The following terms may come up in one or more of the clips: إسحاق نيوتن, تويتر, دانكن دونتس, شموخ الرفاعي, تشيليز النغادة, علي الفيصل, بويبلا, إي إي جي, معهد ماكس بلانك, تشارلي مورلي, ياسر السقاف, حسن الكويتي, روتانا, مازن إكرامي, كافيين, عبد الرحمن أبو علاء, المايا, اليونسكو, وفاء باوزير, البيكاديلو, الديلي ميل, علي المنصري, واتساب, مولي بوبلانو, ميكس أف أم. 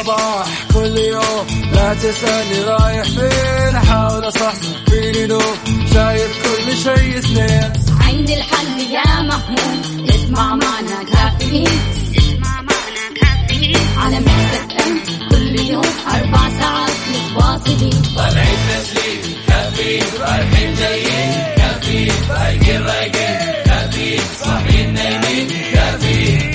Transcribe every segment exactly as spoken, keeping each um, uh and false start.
الصباح كل يوم، لا تسألني رايح فين، حاول أصحصح فيني لو شايف كل شيء سنين. عندي الحل يا محمود، اسمع معنا كافيين، اسمع معنا كافيين على ميكس أف أم كل يوم أربع ساعات متواصلين. طالعين تسليم كافيين، رايحين جايين كافيين، رايقين رايقين كافيين، صاحيين نايمين كافيين.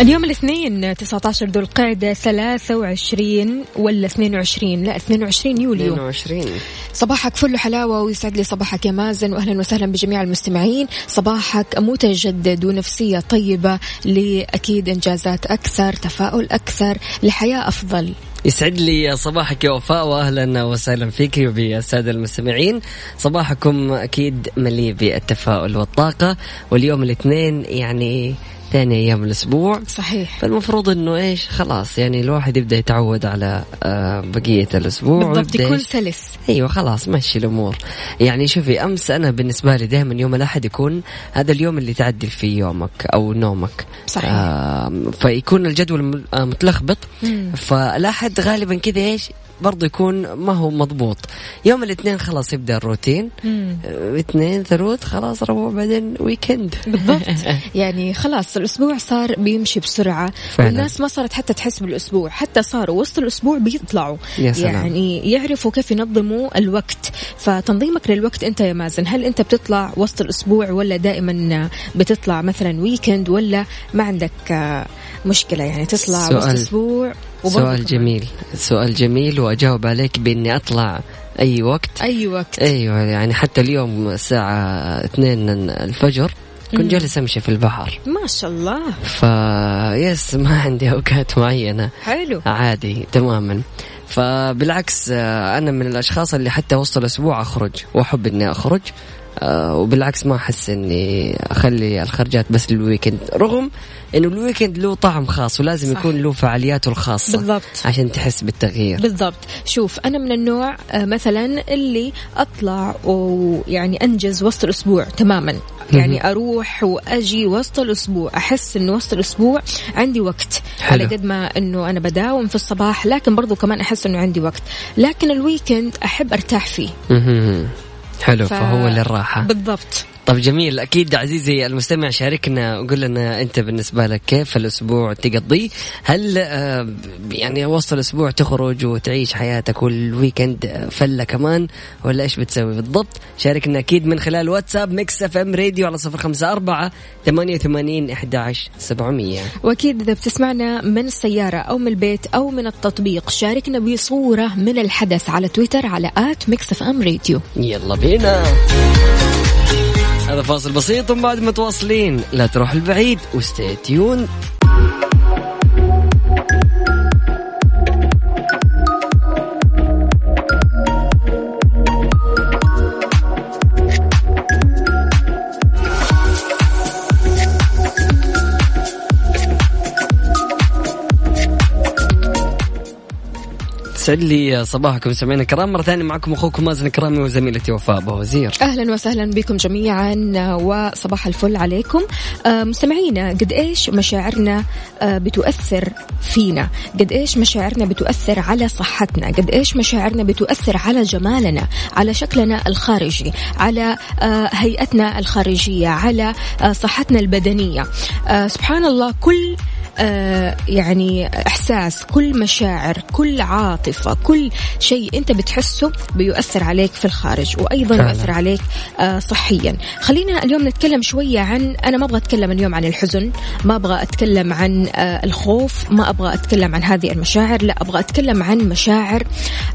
اليوم الاثنين تسعة عشر ذو القعدة، ثلاثة وعشرين ولا اثنين وعشرين؟ لا اثنين وعشرين يوليو. اثنين وعشرين صباحك فل حلاوة، ويسعد لي صباحك يا مازن، وأهلا وسهلا بجميع المستمعين. صباحك متجدد ونفسية طيبة لأكيد إنجازات أكثر، تفاؤل أكثر، لحياة أفضل. يسعد لي صباحك يا وفاء، واهلا وسهلا فيك وبالساده المستمعين. صباحكم اكيد مليء بالتفاؤل والطاقه، واليوم الاثنين يعني ثاني ايام الاسبوع صحيح، فالمفروض انه ايش خلاص يعني الواحد يبدا يتعود على بقيه الاسبوع بالضبط، يكون سلس. ايوه خلاص ماشي الامور. يعني شوفي امس انا بالنسبه لي دائما يوم الاحد يكون هذا اليوم اللي تعدل فيه يومك او نومك صحيح، آه فيكون الجدول متلخبط. فالاحد غالبا كذا ايش برضه يكون ما هو مضبوط. يوم الاثنين خلاص يبدأ الروتين، اثنين ثلاث خلاص ربع بعدين ويكند بالضبط. يعني خلاص الأسبوع صار بيمشي بسرعة فعلا. والناس ما صارت حتى تحس بالأسبوع، حتى صاروا وسط الأسبوع بيطلعوا يعني يعرفوا كيف ينظموا الوقت. فتنظيمك للوقت أنت يا مازن، هل أنت بتطلع وسط الأسبوع ولا دائما بتطلع مثلا ويكند، ولا ما عندك مشكلة يعني تطلع وسط الأسبوع؟ سؤال جميل، سؤال جميل، وأجاوب عليك بإني أطلع أي وقت أي وقت. أيوة يعني حتى اليوم الساعة اثنين الفجر كنت جالس أمشي في البحر ما شاء الله، فيس ما عندي أوقات معينة. حلو عادي تماما. فبالعكس أنا من الأشخاص اللي حتى وسط الأسبوع أخرج، وأحب إني أخرج، وبالعكس ما أحس إني أخلي الخرجات بس للويكند، رغم إنه الويكند له طعم خاص ولازم صح. يكون له فعالياته الخاصة بالضبط عشان تحس بالتغيير بالضبط. شوف أنا من النوع مثلا اللي أطلع ويعني أنجز وسط الأسبوع تماما، يعني أروح وأجي وسط الأسبوع، أحس إنه وسط الأسبوع عندي وقت. حلو. على قد ما إنه أنا بداوم في الصباح لكن برضو كمان أحس إنه عندي وقت، لكن الويكند أحب أرتاح فيه. حلو ف... فهو للراحة بالضبط. طب جميل، أكيد عزيزي المستمع شاركنا وقول لنا أنت بالنسبة لك كيف الأسبوع تقضي، هل يعني وسط الأسبوع تخرج وتعيش حياتك والويكند فلة كمان، ولا إيش بتسوي بالضبط؟ شاركنا أكيد من خلال واتساب ميكس أف أم راديو على صفر خمسة أربعة ثمانية ثمانين أحد عشر سبعمية. وأكيد إذا بتسمعنا من السيارة أو من البيت أو من التطبيق شاركنا بصورة من الحدث على تويتر على آت ميكس أف أم راديو. يلا بينا، هذا فاصل بسيط ومن بعد متواصلين، لا تروح البعيد وستي تيون. سعد لي صباحكم سمعين الكرام، مرة ثانية معكم أخوكم مازن إكرامي وزميلتي وفاء باوزير. أهلا وسهلا بكم جميعا وصباح الفل عليكم. مستمعينا قد إيش مشاعرنا بتؤثر فينا، قد إيش مشاعرنا بتؤثر على صحتنا، قد إيش مشاعرنا بتؤثر على جمالنا، على شكلنا الخارجي، على هيئتنا الخارجية، على صحتنا البدنية. سبحان الله كل آه يعني إحساس، كل مشاعر، كل عاطفة، كل شيء أنت بتحسه بيؤثر عليك في الخارج، وأيضا فعلا يؤثر عليك آه صحيا. خلينا اليوم نتكلم شوية عن، أنا ما أبغى أتكلم اليوم عن الحزن، ما أبغى أتكلم عن آه الخوف، ما أبغى أتكلم عن هذه المشاعر، لا أبغى أتكلم عن مشاعر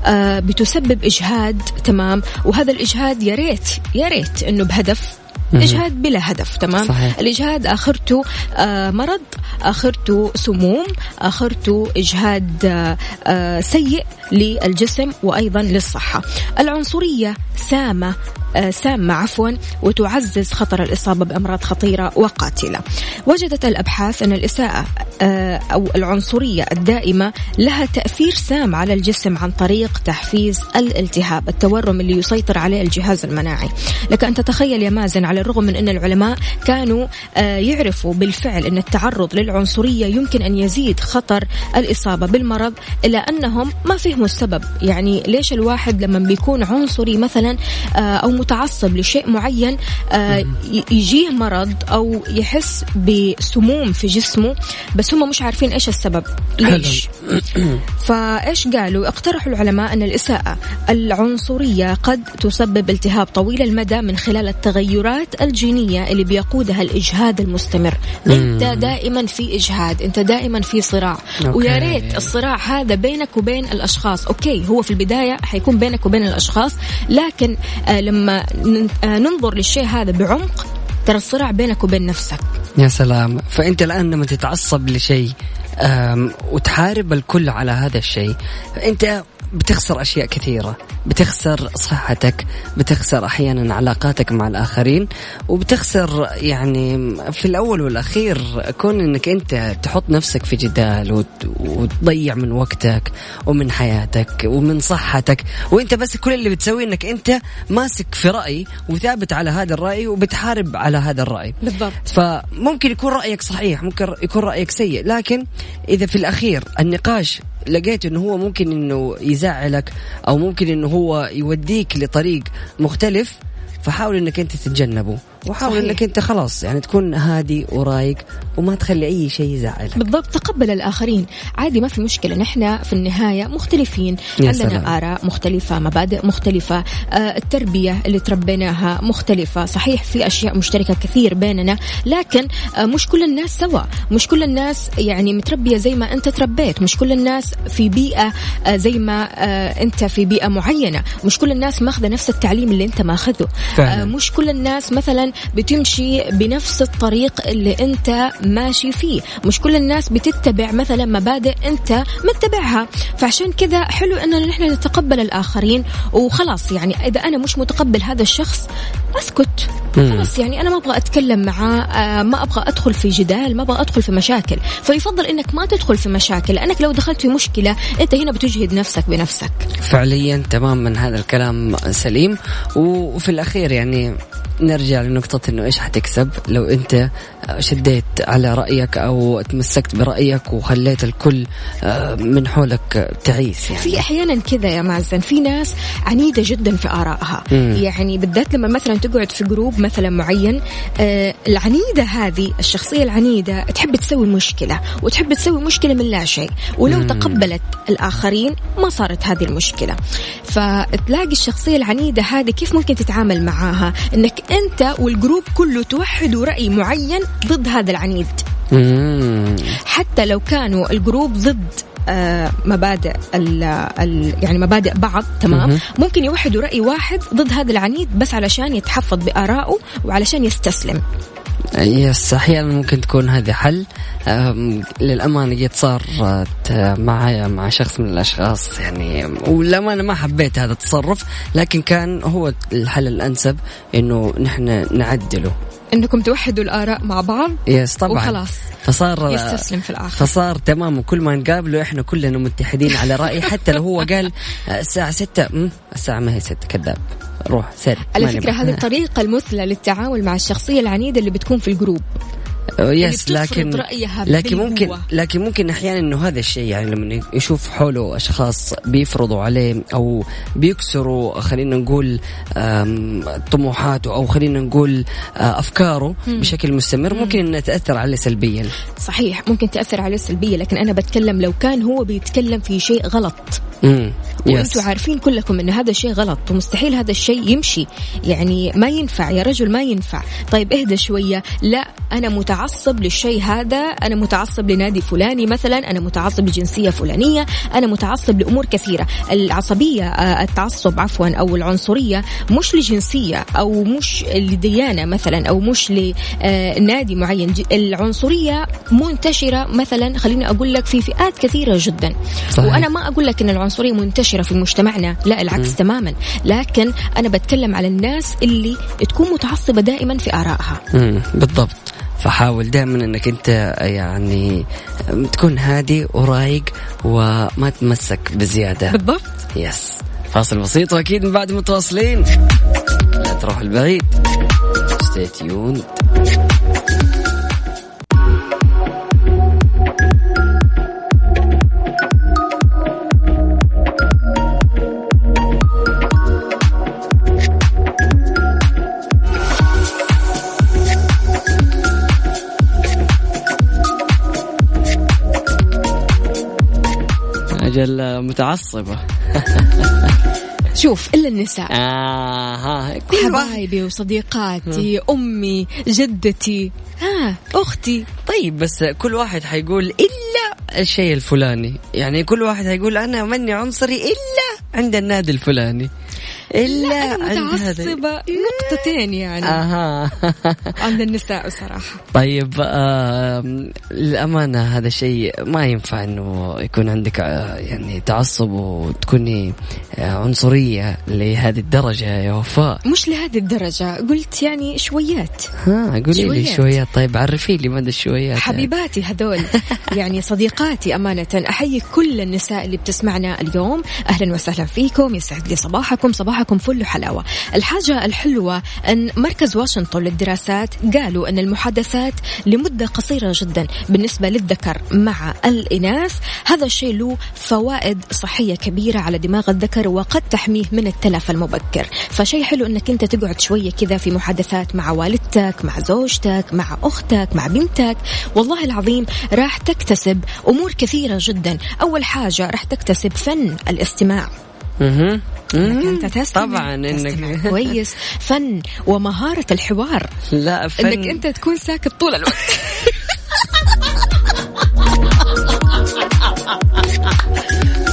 آه بتسبب إجهاد. تمام، وهذا الإجهاد يا ريت يا ريت إنه بهدف، الإجهاد بلا هدف. تمام، صحيح. الإجهاد آخرته آه مرض، آخرته سموم، آخرته إجهاد آه آه سيء للجسم وأيضا للصحة. العنصرية سامة سامة عفوا وتعزز خطر الإصابة بأمراض خطيرة وقاتلة. وجدت الأبحاث أن الإساءة أو العنصرية الدائمة لها تأثير سام على الجسم عن طريق تحفيز الالتهاب التورم اللي يسيطر عليه الجهاز المناعي. لك أن تتخيل يا مازن، على الرغم من أن العلماء كانوا يعرفوا بالفعل أن التعرض للعنصرية يمكن أن يزيد خطر الإصابة بالمرض، إلا أنهم ما فهموا السبب. يعني ليش الواحد لما بيكون عنصري مثلا أو متعصب لشيء معين يجيه مرض أو يحس بسموم في جسمه، بس هم مش عارفين إيش السبب ليش. فإيش قالوا؟ اقترحوا العلماء أن الإساءة العنصرية قد تسبب التهاب طويل المدى من خلال التغيرات الجينية اللي بيقودها الإجهاد المستمر. أنت دائما في إجهاد، أنت دائما في صراع، ويا ريت الصراع هذا بينك وبين الأشخاص. أوكي، هو في البداية حيكون بينك وبين الأشخاص، لكن لما ننظر للشيء هذا بعمق، ترى الصراع بينك وبين نفسك. يا سلام، فأنت الآن لما تتعصب لشيء وتحارب الكل على هذا الشيء، فأنت بتخسر أشياء كثيرة، بتخسر صحتك، بتخسر أحيانا علاقاتك مع الآخرين، وبتخسر يعني في الأول والأخير كون أنك أنت تحط نفسك في جدال وتضيع من وقتك ومن حياتك ومن صحتك، وأنت بس كل اللي بتسويه أنك أنت ماسك في رأي وثابت على هذا الرأي وبتحارب على هذا الرأي. بالضبط. فممكن يكون رأيك صحيح، ممكن يكون رأيك سيء، لكن إذا في الأخير النقاش لقيت أنه هو ممكن أنه يزعلك أو ممكن أنه هو يوديك لطريق مختلف، فحاول أنك أنت تتجنبه، وحاول أنك أنت خلاص يعني تكون هادي ورايق وما تخلي أي شيء يزعلك. بالضبط، تقبل الآخرين عادي، ما في مشكلة. نحن في النهاية مختلفين، عندنا آراء مختلفة، مبادئ مختلفة، آه التربية اللي تربيناها مختلفة. صحيح في أشياء مشتركة كثير بيننا، لكن آه مش كل الناس سوا، مش كل الناس يعني متربية زي ما أنت تربيت، مش كل الناس في بيئة آه زي ما آه أنت في بيئة معينة، مش كل الناس ماخذة نفس التعليم اللي أنت ماخذه، آه مش كل الناس مثلا بتمشي بنفس الطريق اللي انت ماشي فيه، مش كل الناس بتتبع مثلا مبادئ انت ما تتبعها. فعشان كذا حلو اننا نحن نتقبل الاخرين، وخلاص يعني اذا انا مش متقبل هذا الشخص اسكت خلاص، يعني انا ما ابغى اتكلم معاه، ما ابغى ادخل في جدال، ما ابغى ادخل في مشاكل. فيفضل انك ما تدخل في مشاكل، لانك لو دخلت في مشكله انت هنا بتجهد نفسك بنفسك. فعليا تماما، هذا الكلام سليم. وفي الاخير يعني نرجع لنقطة إنه إيش حتكسب لو أنت شديت على رأيك أو تمسكت برأيك وخليت الكل من حولك تعيس. يعني في أحيانا كذا يا مازن في ناس عنيدة جدا في آرائها، يعني بالذات لما مثلا تقعد في جروب مثلا معين، آه العنيدة هذه، الشخصية العنيدة تحب تسوي مشكلة، وتحب تسوي مشكلة من لا شيء، ولو مم. تقبلت الآخرين ما صارت هذه المشكلة. فتلاقي الشخصية العنيدة هذه كيف ممكن تتعامل معاها؟ إنك أنت والجروب كله توحدوا رأي معين ضد هذا العنيد، حتى لو كانوا الجروب ضد آه مبادئ ال ال يعني مبادئ بعض. تمام، مم. ممكن يوحدوا رأي واحد ضد هذا العنيد بس علشان يتحفظ بآرائه وعلشان يستسلم. يس، أحيانا ممكن تكون هذا حل. للأمانة قد صارت معايا مع شخص من الأشخاص، يعني والأمانة ما حبيت هذا التصرف، لكن كان هو الحل الأنسب إنه نحن نعدله، إنكم توحدوا الآراء مع بعض. يس طبعا، وخلاص فصار يستسلم في الآخر، فصار تمام. وكل ما نقابله إحنا كلنا متحدين على رأي، حتى لو هو قال الساعة ستة، الساعة ما هي ستة، كذاب، روح سير. على فكرة هذه الطريقة المثلى للتعامل مع الشخصية العنيدة اللي بتكون في الجروب. يس لكن لكن ممكن لكن ممكن احيانا انه هذا الشيء يعني لما يشوف حوله اشخاص بيفرضوا عليه او بيكسروا خلينا نقول طموحاته او خلينا نقول افكاره مم. بشكل مستمر ممكن انها تاثر عليه سلبيا. صحيح ممكن تاثر عليه سلبيا، لكن انا بتكلم لو كان هو بيتكلم في شيء غلط امم وانتم عارفين كلكم ان هذا الشيء غلط ومستحيل هذا الشيء يمشي، يعني ما ينفع يا رجل ما ينفع. طيب اهدى شويه، لا انا متعصب للشيء هذا، انا متعصب لنادي فلاني مثلا، انا متعصب لجنسيه فلانيه، انا متعصب لامور كثيره. العصبيه التعصب عفوا او العنصريه مش لجنسيه او مش لديانه مثلا او مش لنادي معين. العنصريه منتشره مثلا خليني اقول لك في فئات كثيره جدا. صحيح. وانا ما اقول لك ان العنصريه منتشره في مجتمعنا، لا العكس م. تماما، لكن انا بتكلم على الناس اللي تكون متعصبه دائما في ارائها. امم بالضبط. فحاول دائما انك انت يعني تكون هادي ورايق وما تمسك بزياده. بالضبط. يس فاصل بسيط واكيد من بعد متواصلين، لا تروح البعيد. stay tuned. متعصبة شوف إلا النساء آه حبايبي وصديقاتي أمي جدتي ها أختي. طيب بس كل واحد حيقول إلا الشيء الفلاني، يعني كل واحد حيقول أنا مني عنصري إلا عند النادي الفلاني إلا متعصبة نقطتين يعني أها عند النساء صراحة. طيب آه للأمانة هذا شيء ما ينفع إنه يكون عندك آه يعني تعصب وتكوني آه عنصرية لهذه الدرجة يا وفاء. مش لهذه الدرجة، قلت يعني شويات. ها قولي لي شويات. طيب عرفي لي مدى الشويات. حبيباتي هذول يعني صديقاتي. أمانة أحيي كل النساء اللي بتسمعنا اليوم، أهلا وسهلا فيكم، يسعد لي صباحكم، صباحكم فل حلاوة. الحاجة الحلوة أن مركز واشنطن للدراسات قالوا أن المحادثات لمدة قصيرة جدا بالنسبة للذكر مع الإناث هذا الشيء له فوائد صحية كبيرة على دماغ الذكر وقد تحميه من التلف المبكر. فشيء حلو أنك أنت تقعد شوية كذا في محادثات مع والدتك مع زوجتك مع أختك مع بنتك، والله العظيم راح تكتسب أمور كثيرة جدا. أول حاجة راح تكتسب فن الاستماع. اها انت تستمع طبعا انك كويس، فن ومهارة الحوار. لا فن انك انت تكون ساكت طول الوقت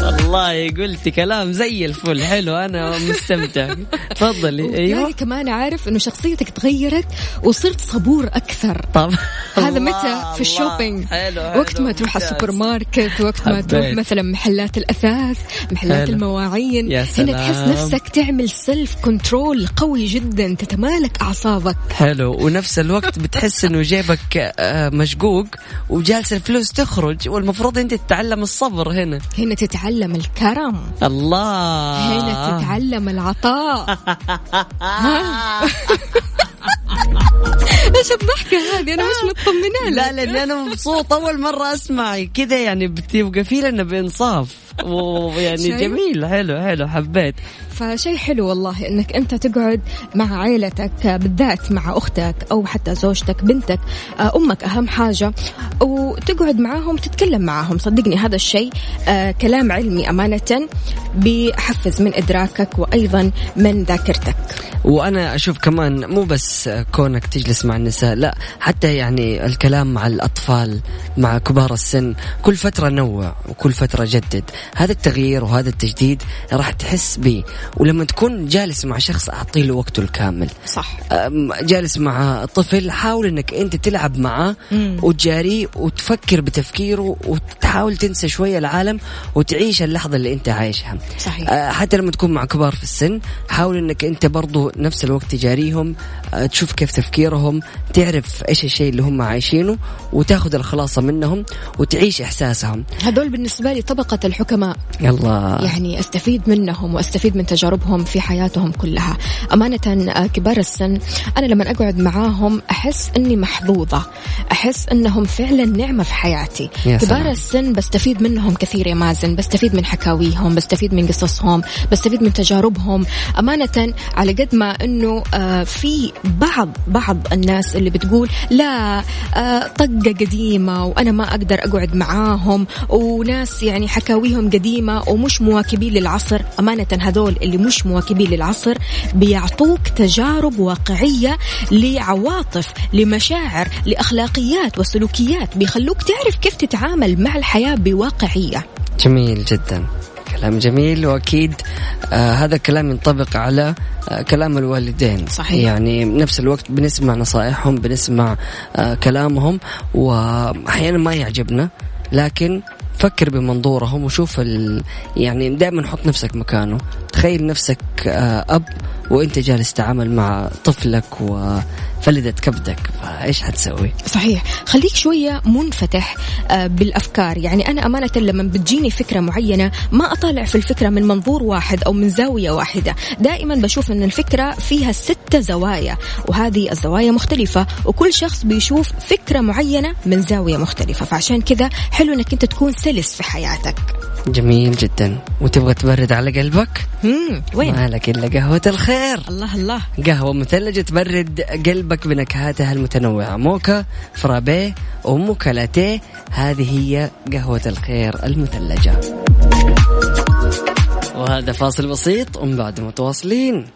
والله قلت كلام زي الفل حلو، انا مستمتع. تفضلي. ايوه كمان عارف انه شخصيتك تغيرت وصرت صبور اكثر. طب هذا متى؟ في الشوبينج. حلو حلو. وقت ما تروح على السوبر ماركت، وقت ما تروح مثلا محلات الاثاث محلات حلو. المواعين، هنا تحس نفسك تعمل سيلف كنترول قوي جدا، تتمالك اعصابك. حلو. ونفس الوقت بتحس انه جيبك مشقوق وجالس الفلوس تخرج، والمفروض انت تتعلم الصبر. هنا هنا تتعلم الكرم. الله. هنا تتعلم العطاء. ايش الضحكه هذه؟ انا مش مطمنه لك. لا لاني انا مبسوطه اول مره اسمع كذا، يعني بتوقفي لنا بانصاف ويعني جميل. حلو حلو حبيت. فشي حلو والله انك انت تقعد مع عائلتك بالذات مع اختك او حتى زوجتك بنتك امك اهم حاجه، وتقعد معاهم تتكلم معاهم. صدقني هذا الشيء كلام علمي امانه بيحفز من ادراكك وايضا من ذاكرتك. وانا اشوف كمان مو بس كونك تجلس مع النساء، لا حتى يعني الكلام مع الاطفال مع كبار السن، كل فتره نوع وكل فتره جدد. هذا التغيير وهذا التجديد راح تحس به. ولما تكون جالس مع شخص أعطيه له وقته الكامل. صح. جالس مع طفل حاول أنك أنت تلعب معه وتجاريه وتفكر بتفكيره وتحاول تنسى شوية العالم وتعيش اللحظة اللي أنت عايشها. صحيح. حتى لما تكون مع كبار في السن حاول أنك أنت برضو نفس الوقت تجاريهم، تشوف كيف تفكيرهم، تعرف إيش الشيء اللي هم عايشينه وتاخذ الخلاصة منهم وتعيش إحساسهم. هذول بالنسبة لي طبقة الحكم العلماء يلا. يعني أستفيد منهم وأستفيد من تجاربهم في حياتهم كلها. أمانة كبار السن أنا لما أقعد معاهم أحس أني محظوظة، أحس أنهم فعلا نعمة في حياتي. كبار السن بستفيد منهم كثير يا مازن، بستفيد من حكاويهم، بستفيد من قصصهم، بستفيد من تجاربهم. أمانة على قد ما أنه في بعض بعض الناس اللي بتقول لا طقة قديمة وأنا ما أقدر أقعد معاهم، وناس يعني حكاويهم قديمة ومش مواكبين للعصر. أمانة هذول اللي مش مواكبين للعصر بيعطوك تجارب واقعية لعواطف، لمشاعر، لأخلاقيات وسلوكيات، بيخلوك تعرف كيف تتعامل مع الحياة بواقعية. جميل جدا، كلام جميل، وأكيد آه هذا الكلام ينطبق على آه كلام الوالدين. صحيح. يعني بنفس الوقت بنسمع نصائحهم، بنسمع آه كلامهم، وأحيانا ما يعجبنا لكن فكر بمنظورهم وشوف ال... يعني دائما حط نفسك مكانه. تخيل نفسك أب وإنت جالس تعامل مع طفلك وفلدت كبدك، فإيش هتسوي؟ صحيح. خليك شوية منفتح بالأفكار. يعني أنا أمانة لما بتجيني فكرة معينة ما أطالع في الفكرة من منظور واحد أو من زاوية واحدة، دائما بشوف أن الفكرة فيها ستة زوايا، وهذه الزوايا مختلفة، وكل شخص بيشوف فكرة معينة من زاوية مختلفة. فعشان كذا حلو أنك أنت تكون سلس في حياتك. جميل جدا. وتبغى تبرد على قلبك؟ امم وين؟ مالك إلا قهوة الخير. الله الله. قهوة مثلجة تبرد قلبك بنكهاتها المتنوعة، موكا، فرابيه وموكا لاتيه. هذه هي قهوة الخير المثلجة. وهذا فاصل بسيط ومن بعد متواصلين.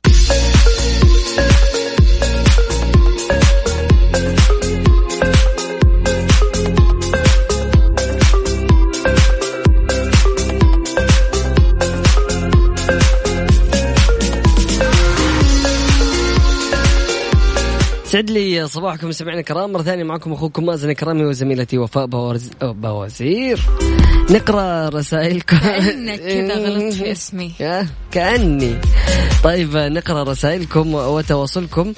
سعد لي صباحكم سمعنا كرام، مرة ثانية معكم أخوكم مازن إكرامي وزميلتي وفاء باوزير. نقرأ رسائلكم. كأنك كذا غلط في اسمي. كأني. طيب نقرأ رسائلكم وتواصلكم.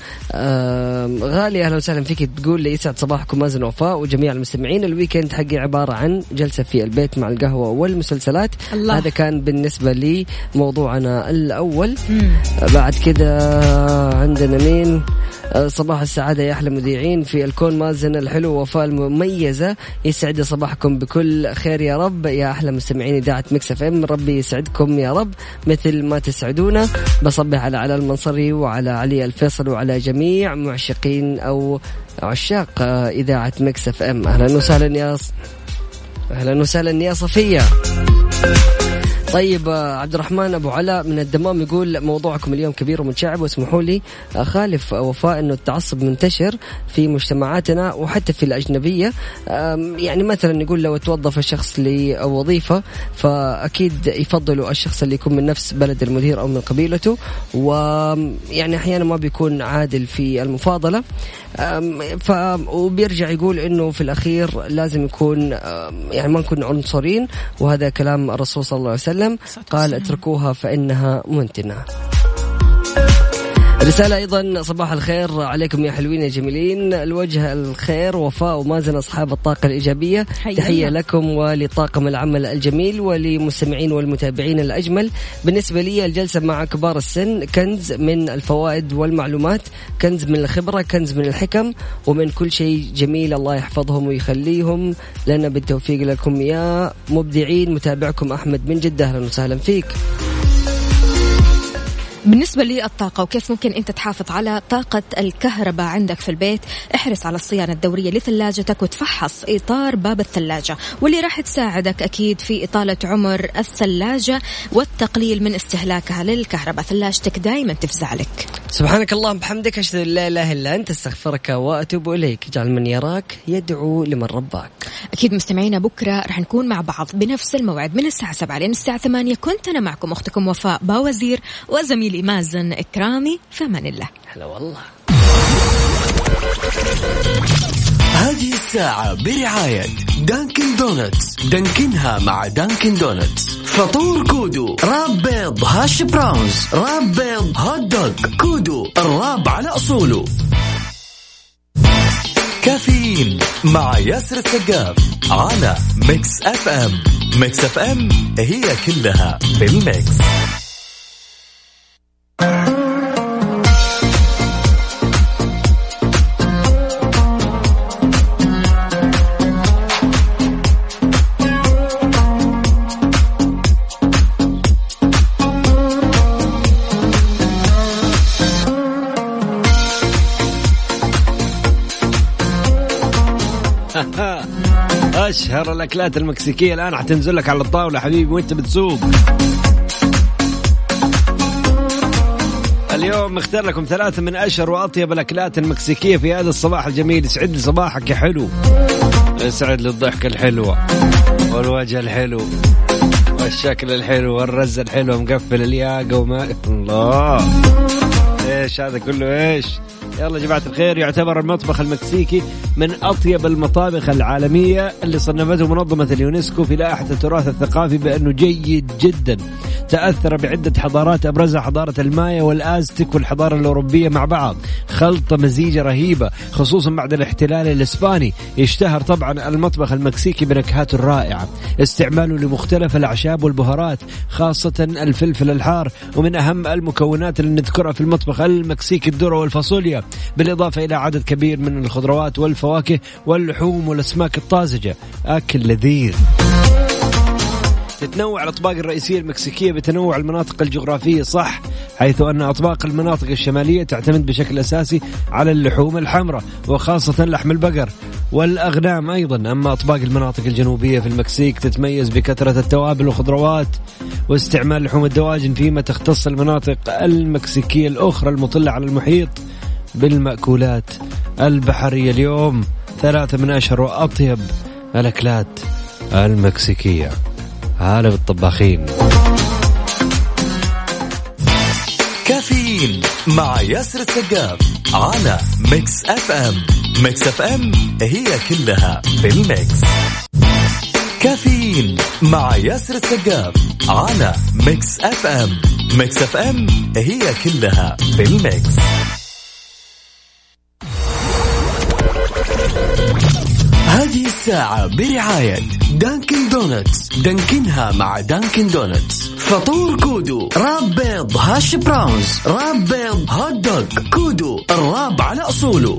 غالي أهلا وسهلا فيك، تقول لي يسعد صباحكم مازن وفاء وجميع المستمعين. الويكند حقي عبارة عن جلسة في البيت مع القهوة والمسلسلات. الله. هذا كان بالنسبة لي موضوعنا الأول. مم. بعد كذا عندنا مين؟ صباح السعادة يا أحلى مذيعين في الكون، مازن الحلو وفاء المميزة، يسعد صباحكم بكل خير يا رب. يا أحلى مستمعين إذاعة ميكس أف أم، ربي يسعدكم يا رب مثل ما تسعدونا. بصبح على على المنصري وعلى علي الفيصل وعلى جميع معشقين أو عشاق إذاعة ميكس أف أم. أهلا وسهلا يا أهلا وسهلا يا صفية. طيب عبد الرحمن أبو علاء من الدمام يقول موضوعكم اليوم كبير ومتشعب، واسمحوا لي أخالف وفاء أنه التعصب منتشر في مجتمعاتنا وحتى في الأجنبية. يعني مثلا يقول لو توظف الشخص لوظيفة فأكيد يفضلوا الشخص اللي يكون من نفس بلد المدير أو من قبيلته، ويعني أحيانا ما بيكون عادل في المفاضلة. ف وبيرجع يقول أنه في الأخير لازم يكون يعني ما نكون عنصرين، وهذا كلام الرسول صلى الله عليه وسلم قال اتركوها فإنها منتنة. رسالة أيضا صباح الخير عليكم يا حلوين يا جميلين، الوجه الخير وفاء ومازن أصحاب الطاقة الإيجابية، تحية لكم ولطاقم العمل الجميل ولمستمعين والمتابعين الأجمل. بالنسبة لي الجلسة مع كبار السن كنز من الفوائد والمعلومات، كنز من الخبرة، كنز من الحكم ومن كل شيء جميل. الله يحفظهم ويخليهم لنا بالتوفيق لكم يا مبدعين. متابعكم أحمد من جدة. أهلا وسهلا فيك. بالنسبة للطاقة وكيف ممكن أنت تحافظ على طاقة الكهرباء عندك في البيت، احرص على الصيانة الدورية لثلاجتك وتفحص إطار باب الثلاجة، واللي راح تساعدك أكيد في إطالة عمر الثلاجة والتقليل من استهلاكها للكهرباء. ثلاجتك دائما تفزع لك. سبحانك اللهم بحمدك، أشهد أن لا إله إلا أنت، استغفرك وأتوب إليك. اجعل من يراك يدعو لمن رباك. أكيد مستمعينا بكرة راح نكون مع بعض بنفس الموعد من الساعة سبعة لين الساعة ثمانية. كنت أنا معكم أختكم وفاء باوزير وزميلي مازن إكرامي. فمن الله. هلا والله. هذه الساعة برعاية دانكن دونتس، دانكنها مع دانكن دونتس، فطور كودو، راب بيض هاش براونز، راب بيض هوت دوغ، كودو الراب على أصوله. كافيين مع ياسر السقاف على ميكس أف أم. ميكس أف أم هي كلها بالميكس. أشهر الأكلات المكسيكية الآن هتنزل لك على الطاولة حبيبي وانت بتسوق. اليوم مختار لكم ثلاثة من أشهر وأطيب الأكلات المكسيكية في هذا الصباح الجميل. يسعد لي صباحك يا حلو، يسعد لي الضحكة الحلوة والوجه الحلو والشكل الحلو والرزة الحلو مقفل الياقة وما الله إيش هذا كله إيش. يلا جماعة الخير، يعتبر المطبخ المكسيكي من أطيب المطابخ العالمية اللي صنفته منظمة اليونسكو في لائحة التراث الثقافي بأنه جيد جدا. تأثر بعدة حضارات أبرزها حضارة المايا والآزتك والحضارة الأوروبية مع بعض، خلطة مزيجة رهيبة خصوصا بعد الاحتلال الإسباني. يشتهر طبعا المطبخ المكسيكي بنكهاته الرائعة، استعماله لمختلف الأعشاب والبهارات خاصة الفلفل الحار. ومن أهم المكونات اللي نذكرها في المطبخ المكسيكي الذرة والفاصوليا، بالإضافة إلى عدد كبير من الخضروات والفواكه واللحوم والأسماك الطازجة. أكل لذيذ. تتنوع الأطباق الرئيسية المكسيكية بتنوع المناطق الجغرافية، صح، حيث أن أطباق المناطق الشمالية تعتمد بشكل أساسي على اللحوم الحمراء وخاصة لحم البقر والأغنام أيضا. أما أطباق المناطق الجنوبية في المكسيك تتميز بكثرة التوابل وخضروات واستعمال لحوم الدواجن، فيما تختص المناطق المكسيكية الأخرى المطلة على المحيط بالمأكولات البحرية. اليوم ثلاثة من أشهر وأطيب الأكلات المكسيكية. عالم الطباخين. كافيين مع ياسر السقاف على ميكس أف أم. ميكس أف أم هي كلها بالميكس. كافيين مع ياسر السقاف على ميكس أف أم. ميكس أف أم هي كلها بالميكس. هذه الساعة برعاية دانكن دونتس، دانكنها مع دانكن دونتس. فطور كودو، راب بيض هاش براونز، راب بيض هوت دوغ، كودو الراب على أصوله.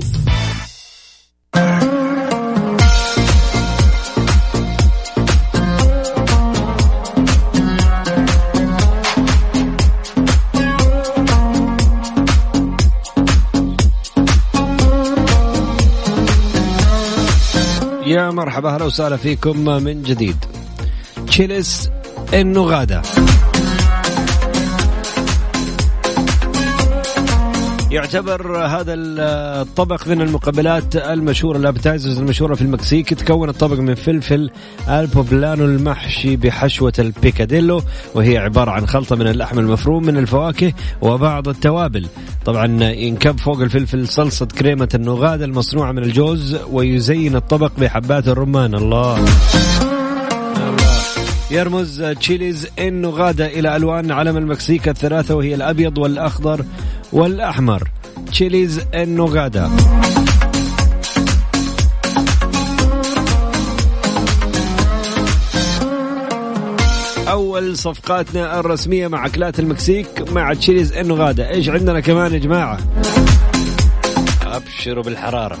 يا مرحبا هلا وسهلا فيكم من جديد. تشيلس النغادة يعتبر هذا الطبق من المقبلات المشهورة، الابتايزرز المشهورة في المكسيك. تكون الطبق من فلفل البوبلانو المحشي بحشوة البيكاديلو، وهي عبارة عن خلطة من اللحم المفروم من الفواكه وبعض التوابل. طبعا ينكب فوق الفلفل صلصة كريمة النغادة المصنوعة من الجوز، ويزين الطبق بحبات الرمان. الله يرمز تشيليز النغادة إلى ألوان علم المكسيك الثلاثة، وهي الأبيض والأخضر والأحمر. تشيليز النغادة أول صفقاتنا الرسمية مع أكلات المكسيك مع تشيليز النغادة. إيش عندنا كمان يا جماعة؟ أبشروا بالحرارة.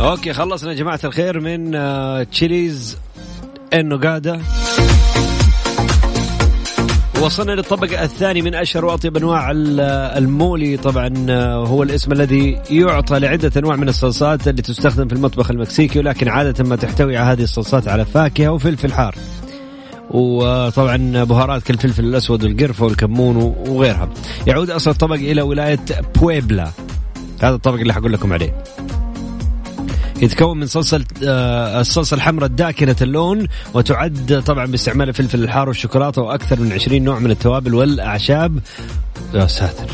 اوكي خلصنا يا جماعة الخير من تشيليز النغادة. وصلنا للطبق الثاني من أشهر وأطيب أنواع المولي. طبعا هو الاسم الذي يعطى لعدة أنواع من الصلصات اللي تستخدم في المطبخ المكسيكي، ولكن عادة ما تحتوي على هذه الصلصات على فاكهة وفلفل حار، وطبعا بهارات كالفلفل الأسود والقرفة والكمون وغيرها. يعود أصل الطبق إلى ولاية بويبلا. هذا الطبق اللي حقول لكم عليه. يتكون من صلصة الصلصة الحمراء الداكنة اللون، وتعد طبعا باستعمال الفلفل الحار والشوكولاتة وأكثر من عشرين نوع من التوابل والأعشاب. يا ساتر.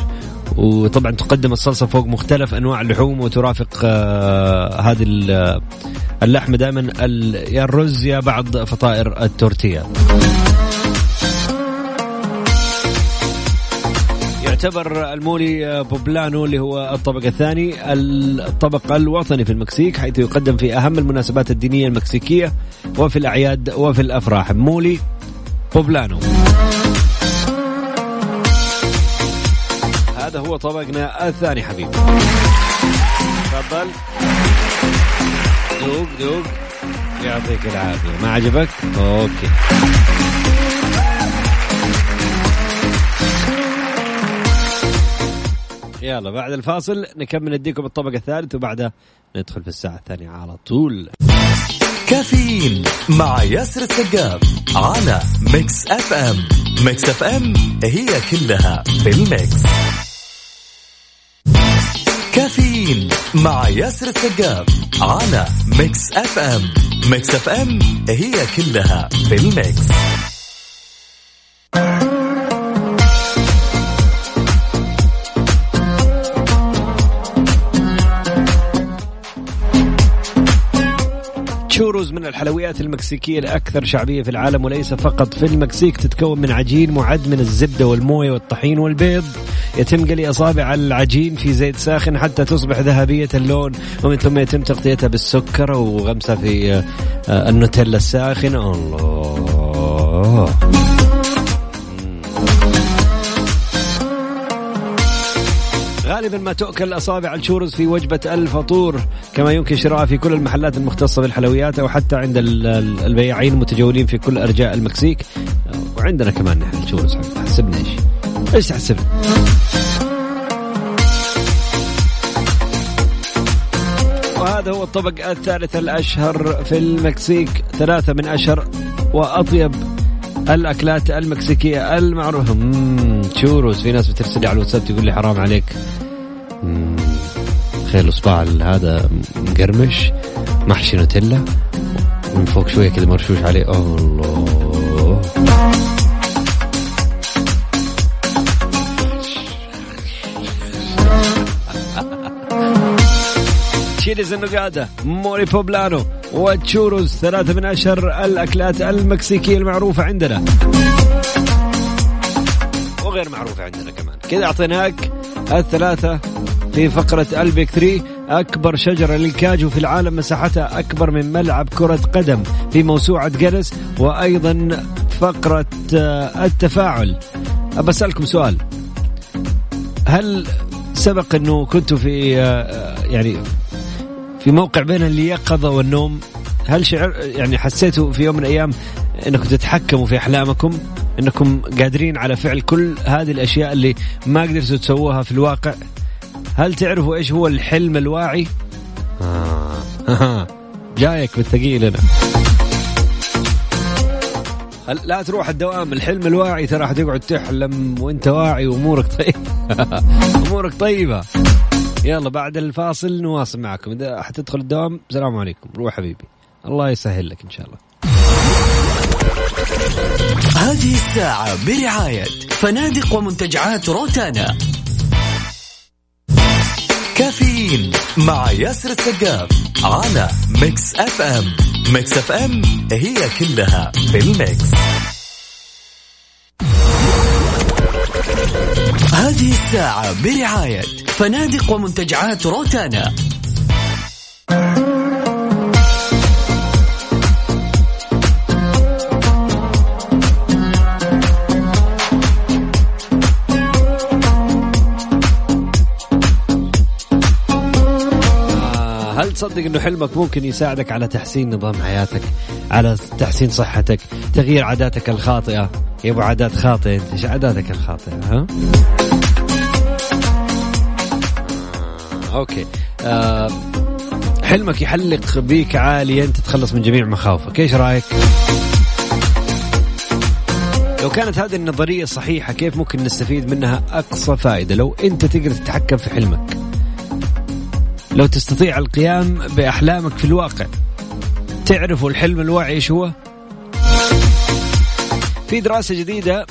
وطبعا تقدم الصلصة فوق مختلف أنواع اللحوم، وترافق هذه اللحمة دائما يا الرز يا بعض فطائر التورتية. يعتبر المولي بوبلانو اللي هو الطبق الثاني الطبق الوطني في المكسيك، حيث يقدم في أهم المناسبات الدينية المكسيكية وفي الأعياد وفي الأفراح. مولي بوبلانو هذا هو طبقنا الثاني حبيبي. تفضل دوق دوق، يعطيك العافية. ما عجبك؟ أوكي. يلا بعد الفاصل نكمل نديكم الطبق الثالث، وبعدها ندخل في الساعة الثانية على طول. كافيين مع ياسر السقاف على ميكس أف أم. ميكس أف أم هي كلها في الميكس. كافيين مع ياسر السقاف على ميكس أف أم. ميكس أف أم هي كلها في الميكس. شوروز من الحلويات المكسيكية الأكثر شعبية في العالم، وليس فقط في المكسيك. تتكون من عجين معد من الزبدة والموية والطحين والبيض. يتم قلي أصابع العجين في زيت ساخن حتى تصبح ذهبية اللون، ومن ثم يتم تغطيتها بالسكر وغمسها في النوتيلا الساخن. الله. غالبا ما تؤكل أصابع الشوروز في وجبة الفطور، كما يمكن شراءها في كل المحلات المختصة بالحلويات، أو حتى عند البياعين المتجولين في كل أرجاء المكسيك. وعندنا كمان نحن الشوروز. حسبنا إيش إيش تحسبنا؟ وهذا هو الطبق الثالث الأشهر في المكسيك. ثلاثة من أشهر وأطيب الأكلات المكسيكية المعروفة. شوروز. في ناس بترسلي على الواتساب تقول لي حرام عليك، خيل الصباع هذا مقرمش محشي نوتيلا ومن فوق شوية كده مرشوش عليه. الله. تشيليز النقادة، موري بوبلانو، والتشوروز، ثلاثة من أشهر الأكلات المكسيكية المعروفة عندنا وغير معروفة عندنا كمان. كده أعطيناك الثلاثة في فقرة البيك ثري. أكبر شجرة للكاجو في العالم مساحتها أكبر من ملعب كرة قدم في موسوعة جينيس. وأيضا فقرة التفاعل. أسألكم سؤال، هل سبق أنه كنتوا في يعني في موقع بين اليقظة والنوم؟ هل شعر يعني حسيتوا في يوم من الأيام أنكم تتحكموا في أحلامكم، أنكم قادرين على فعل كل هذه الأشياء اللي ما قدرتوا تسووها في الواقع؟ هل تعرفوا إيش هو الحلم الواعي؟ آه. جايك بالثقيل أنا. لا تروح الدوام. الحلم الواعي ترى حتقعد تحلم وانت واعي وأمورك طيبة. أمورك طيبة. يلا بعد الفاصل نواصل معكم. إذا حتدخل الدوام السلام عليكم، روح حبيبي، الله يسهل لك إن شاء الله. هذه الساعة برعاية فنادق ومنتجعات روتانا. كافيين مع ياسر السقاف على ميكس أف أم. ميكس أف أم هي كلها في الميكس. هذه الساعة برعاية فنادق ومنتجعات روتانا. هل تصدق أنه حلمك ممكن يساعدك على تحسين نظام حياتك، على تحسين صحتك، تغيير عاداتك الخاطئة؟ يا أبو عادات خاطئة، إيش عاداتك الخاطئة؟ ها؟ أوكي. آه، حلمك يحلق بيك عاليا، تتخلص من جميع مخاوفك. إيش رأيك؟ لو كانت هذه النظرية صحيحة، كيف ممكن نستفيد منها أقصى فائدة؟ لو أنت تقدر تتحكم في حلمك، لو تستطيع القيام بأحلامك في الواقع. تعرفوا الحلم الواعي ايش هو؟ في دراسة جديدة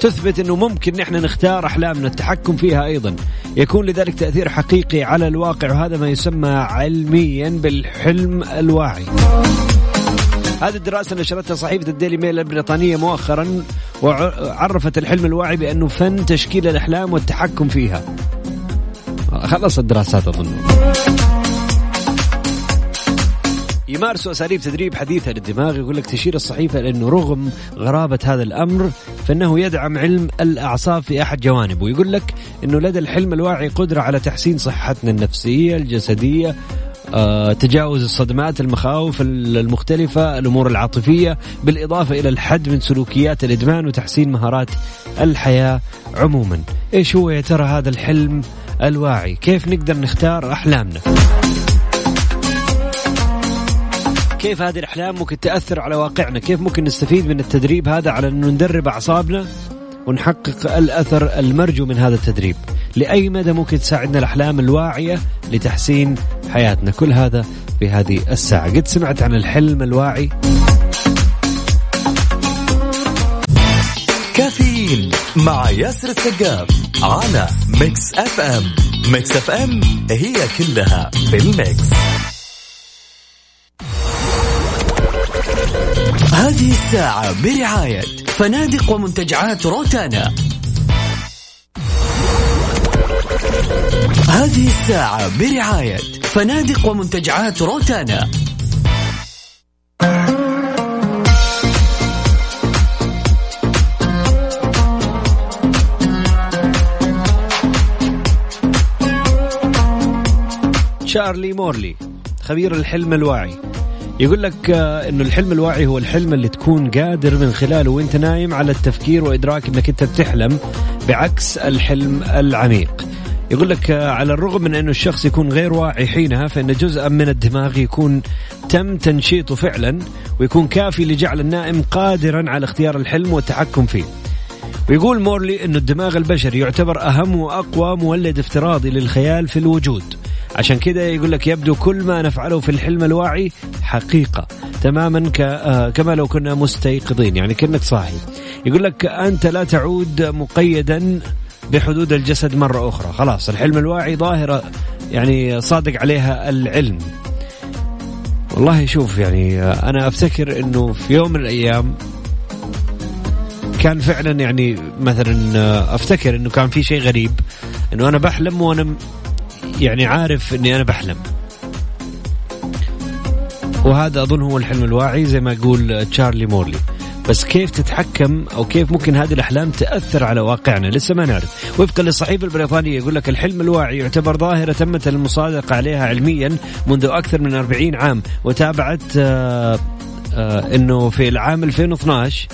تثبت أنه ممكن نحن نختار أحلامنا التحكم فيها أيضا، يكون لذلك تأثير حقيقي على الواقع، وهذا ما يسمى علميا بالحلم الواعي. هذه الدراسة نشرتها صحيفة الديلي ميل البريطانية مؤخرا، وعرفت الحلم الواعي بأنه فن تشكيل الأحلام والتحكم فيها. خلصت الدراسات أظن. يمارسوا أساليب تدريب حديثة للدماغ. يقول لك تشير الصحيفة لأنه رغم غرابة هذا الأمر فإنه يدعم علم الأعصاب في أحد جوانبه، ويقول لك أنه لدى الحلم الواعي قدرة على تحسين صحتنا النفسية الجسدية، آه، تجاوز الصدمات، المخاوف المختلفة، الأمور العاطفية، بالإضافة إلى الحد من سلوكيات الإدمان وتحسين مهارات الحياة عموما. إيش هو يا ترى هذا الحلم الواعي؟ كيف نقدر نختار أحلامنا؟ كيف هذه الأحلام ممكن تأثر على واقعنا؟ كيف ممكن نستفيد من التدريب هذا على أنه ندرب أعصابنا ونحقق الأثر المرجو من هذا التدريب؟ لأي مدى ممكن تساعدنا الأحلام الواعية لتحسين حياتنا؟ كل هذا في هذه الساعة. قد سمعت عن الحلم الواعي؟ كافيين مع ياسر السقاف على ميكس أف أم. ميكس أف أم هي كلها في الميكس. هذه الساعة برعاية فنادق ومنتجعات روتانا. هذه الساعة برعاية فنادق ومنتجعات روتانا. تشارلي مورلي خبير الحلم الواعي يقول لك إنه الحلم الواعي هو الحلم اللي تكون قادر من خلاله وانت نايم على التفكير وإدراك إنك انت بتحلم، بعكس الحلم العميق. يقول لك على الرغم من أنه الشخص يكون غير واعي حينها، فإن جزءا من الدماغ يكون تم تنشيطه فعلا، ويكون كافي لجعل النائم قادرا على اختيار الحلم والتحكم فيه. ويقول مورلي أنه الدماغ البشري يعتبر أهم وأقوى مولد افتراضي للخيال في الوجود، عشان كده يقول لك يبدو كل ما نفعله في الحلم الواعي حقيقة تماما كما لو كنا مستيقظين، يعني كأنك صاحي. يقول لك أنت لا تعود مقيدا بحدود الجسد مرة أخرى، خلاص الحلم الواعي ظاهرة يعني صادق عليها العلم. والله شوف، يعني أنا أفتكر أنه في يوم من الأيام كان فعلا، يعني مثلا أفتكر أنه كان في شيء غريب، أنه أنا بحلم وأنا يعني عارف أني أنا بحلم، وهذا أظن هو الحلم الواعي زي ما يقول تشارلي مورلي. بس كيف تتحكم أو كيف ممكن هذه الأحلام تأثر على واقعنا؟ لسه ما نعرف. وفقا للصحيفة البريطانية يقول لك الحلم الواعي يعتبر ظاهرة تمت المصادقة عليها علميا منذ أكثر من أربعين عام، وتابعت آآ آآ أنه في العام ألفين واثناشر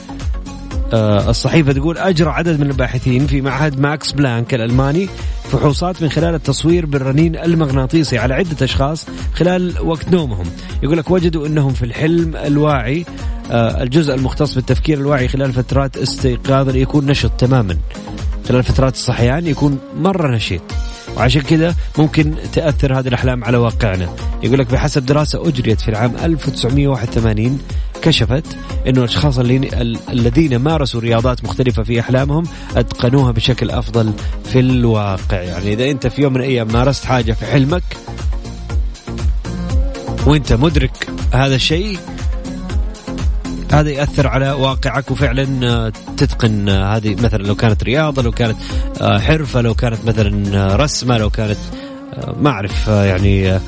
الصحيفة تقول أجرى عدد من الباحثين في معهد ماكس بلانك الألماني فحوصات من خلال التصوير بالرنين المغناطيسي على عدة أشخاص خلال وقت نومهم. يقول لك وجدوا أنهم في الحلم الواعي الجزء المختص بالتفكير الواعي خلال فترات استيقاظ يكون نشط تماما، خلال فترات الصحيان يكون مرة نشيط، وعشان كده ممكن تأثر هذه الأحلام على واقعنا. يقول لك بحسب دراسة أجريت في العام ألف وتسعمائة وواحد وثمانين كشفت أن الأشخاص الذين مارسوا رياضات مختلفة في أحلامهم أتقنوها بشكل أفضل في الواقع. يعني إذا أنت في يوم من الأيام مارست حاجة في حلمك وأنت مدرك هذا الشيء، هذا يأثر على واقعك وفعلا تتقن هذه، مثلا لو كانت رياضة، لو كانت حرفة، لو كانت مثلا رسمة، لو كانت ما أعرف، يعني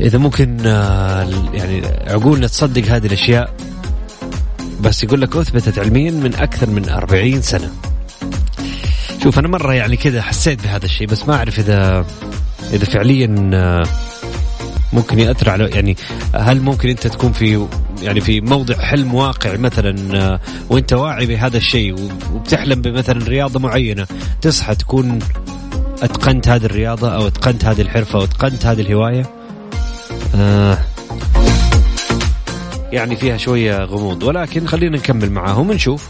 إذا ممكن يعني عقولنا تصدق هذه الأشياء. بس يقول لك أثبتت علميا من أكثر من أربعين سنة. شوف أنا مرة يعني كذا حسيت بهذا الشيء، بس ما أعرف إذا إذا فعليا ممكن يأثر على، يعني هل ممكن أنت تكون في يعني في موضع حلم واقع مثلا وأنت واعي بهذا الشيء وبتحلم بمثلا رياضة معينة، تصحى تكون أتقنت هذه الرياضة أو أتقنت هذه الحرفة أو أتقنت هذه الهواية؟ آه يعني فيها شوية غموض، ولكن خلينا نكمل معاهم ونشوف.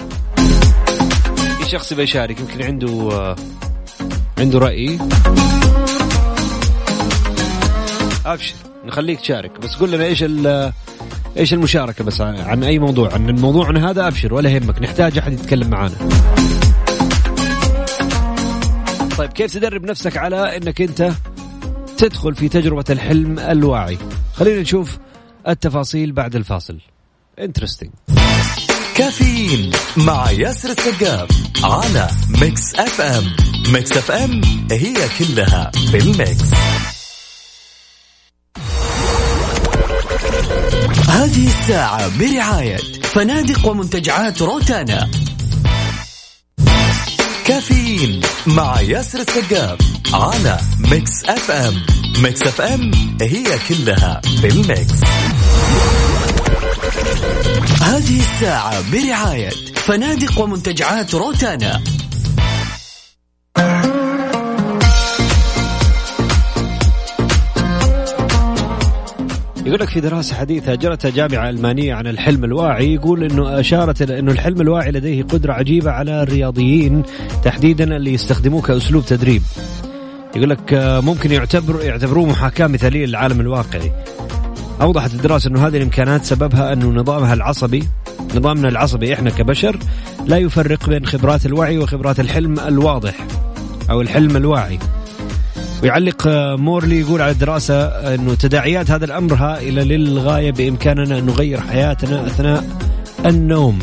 الشخص بيشارك يمكن عنده آه عنده رأي ابشر نخليك تشارك، بس قول لنا ايش ايش المشاركه، بس عن اي موضوع، عن الموضوع عن هذا ابشر ولا يهمك، نحتاج احد يتكلم معانا. طيب كيف تدرب نفسك على انك انت تدخل في تجربه الحلم الواعي؟ خلينا نشوف التفاصيل بعد الفاصل. انترستينج. كافيين مع ياسر السقاف على ميكس أف أم. ميكس أف أم هي كلها في الميكس. هذه الساعة برعاية فنادق ومنتجعات روتانا. كافيين مع ياسر السقاف على ميكس أف أم. ميكس أف أم هي كلها في الميكس. هذه الساعة برعاية فنادق ومنتجعات روتانا. يقول لك في دراسة حديثة أجرتها جامعة ألمانية عن الحلم الواعي، يقول إنه أشارت إلى إنه الحلم الواعي لديه قدرة عجيبة على الرياضيين تحديدا اللي يستخدموه كأسلوب تدريب. يقول لك ممكن يعتبر يعتبروه محاكاة مثالية للعالم الواقعي. أوضحت الدراسة أن هذه الإمكانات سببها أن نظامها العصبي نظامنا العصبي إحنا كبشر لا يفرق بين خبرات الوعي وخبرات الحلم الواضح أو الحلم الواعي. ويعلق مورلي يقول على الدراسة أنه تداعيات هذا الأمر هائلة للغاية بإمكاننا أن نغير حياتنا أثناء النوم.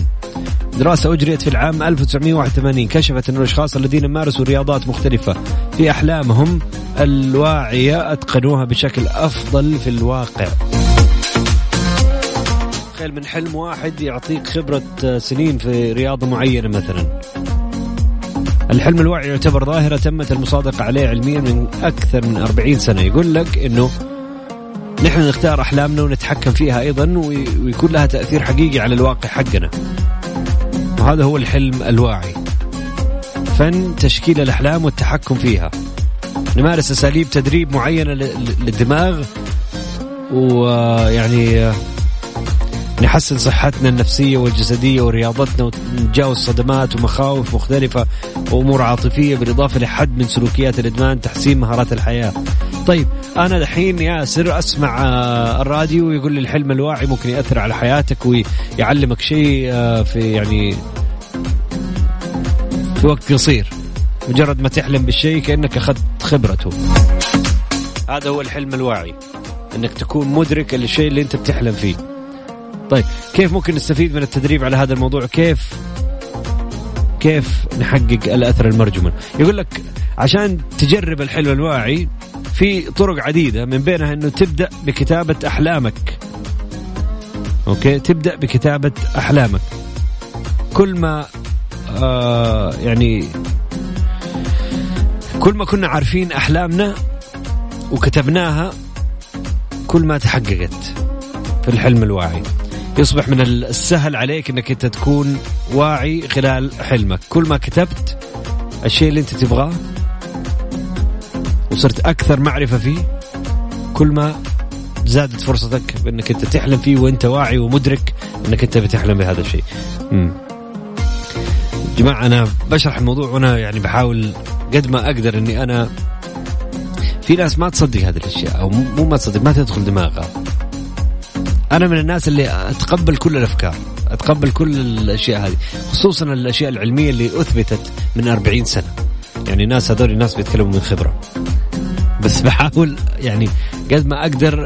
دراسة أجريت في العام ألف وتسعمائة وواحد وثمانين كشفت أن الأشخاص الذين مارسوا رياضات مختلفة في أحلامهم الواعية أتقنوها بشكل أفضل في الواقع. تخيل من حلم واحد يعطيك خبرة سنين في رياضة معينة مثلا. الحلم الواعي يعتبر ظاهرة تمت المصادقة عليه علميا من أكثر من أربعين سنة. يقول لك أنه نحن نختار أحلامنا ونتحكم فيها أيضا ويكون لها تأثير حقيقي على الواقع حقنا، وهذا هو الحلم الواعي. فن تشكيل الأحلام والتحكم فيها، نمارس أساليب تدريب معينة للدماغ، ويعني نحسن صحتنا النفسية والجسدية ورياضتنا، ونتجاوز صدمات ومخاوف مختلفة وأمور عاطفية، بالإضافة لحد من سلوكيات الإدمان، تحسين مهارات الحياة. طيب أنا دحين ياسر أسمع الراديو ويقول لي الحلم الواعي ممكن يأثر على حياتك ويعلمك شيء في يعني في وقت قصير، مجرد ما تحلم بالشيء كأنك أخذت خبرته. هذا هو الحلم الواعي، أنك تكون مدرك للشيء اللي أنت بتحلم فيه. طيب كيف ممكن نستفيد من التدريب على هذا الموضوع؟ كيف كيف نحقق الأثر المرجو؟ يقول لك عشان تجرب الحلم الواعي في طرق عديدة، من بينها أنه تبدأ بكتابة أحلامك. أوكي، تبدأ بكتابة أحلامك. كل ما آه يعني كل ما كنا عارفين أحلامنا وكتبناها كل ما تحققت في الحلم الواعي. يصبح من السهل عليك أنك أنت تكون واعي خلال حلمك. كل ما كتبت الشيء اللي أنت تبغاه وصرت أكثر معرفة فيه، كل ما زادت فرصتك بأنك أنت تحلم فيه وأنت واعي ومدرك أنك أنت بتحلم بهذا الشيء. جماعة أنا بشرح الموضوع وأنا يعني بحاول قد ما أقدر أني أنا في ناس ما تصدق هذه الأشياء، أو مو ما تصدق، ما تدخل دماغها. أنا من الناس اللي أتقبل كل الأفكار، أتقبل كل الأشياء هذه، خصوصا الأشياء العلمية اللي أثبتت من أربعين سنة. يعني ناس هذول الناس بيتكلموا من خبرة، بس بحاول يعني قد ما أقدر